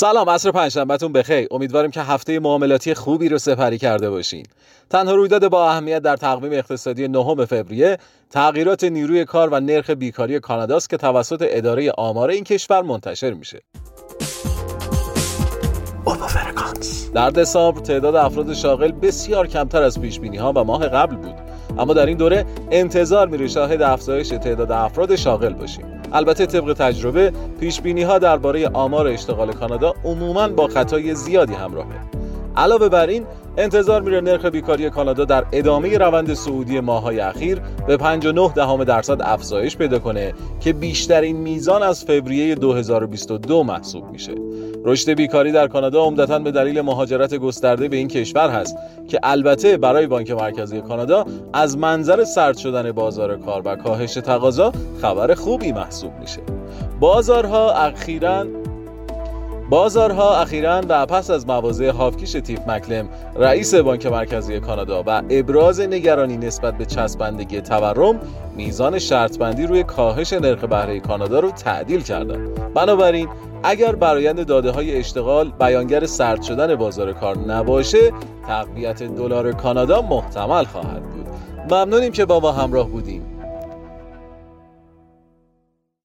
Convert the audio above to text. سلام، عصر پنجشنبهتون بخیر. امیدواریم که هفته معاملاتی خوبی رو سپری کرده باشین. تنها رویداد با اهمیت در تقویم اقتصادی 9 فوریه تغییرات نیروی کار و نرخ بیکاری کاناداست که توسط اداره آمار این کشور منتشر میشه. در دسامبر تعداد افراد شاغل بسیار کمتر از پیش بینی ها و ماه قبل بود، اما در این دوره انتظار میره شاهد افزایش تعداد افراد شاغل باشیم. البته طبق تجربه پیش بینی ها درباره آمار اشتغال کانادا عموماً با خطای زیادی همراهه. علاوه بر این انتظار میره نرخ بیکاری کانادا در ادامه روند صعودی ماه‌های اخیر به 5.9% افزایش پیدا کنه که بیشترین میزان از فوریه 2022 محسوب میشه. رشد بیکاری در کانادا عمدتاً به دلیل مهاجرت گسترده به این کشور هست که البته برای بانک مرکزی کانادا از منظر سرد شدن بازار کار و کاهش تقاضا خبر خوبی محسوب میشه. بازارها اخیراً و پس از مواضع هافکیش تیف مکلم رئیس بانک مرکزی کانادا و ابراز نگرانی نسبت به چسبندگی تورم، میزان شرطبندی روی کاهش نرخ بهره کانادا رو تعدیل کردند. بنابراین اگر برآیند داده‌های اشتغال بیانگر سرد شدن بازار کار نباشه، تقویت دلار کانادا محتمل خواهد بود. ممنونیم که با ما همراه بودیم.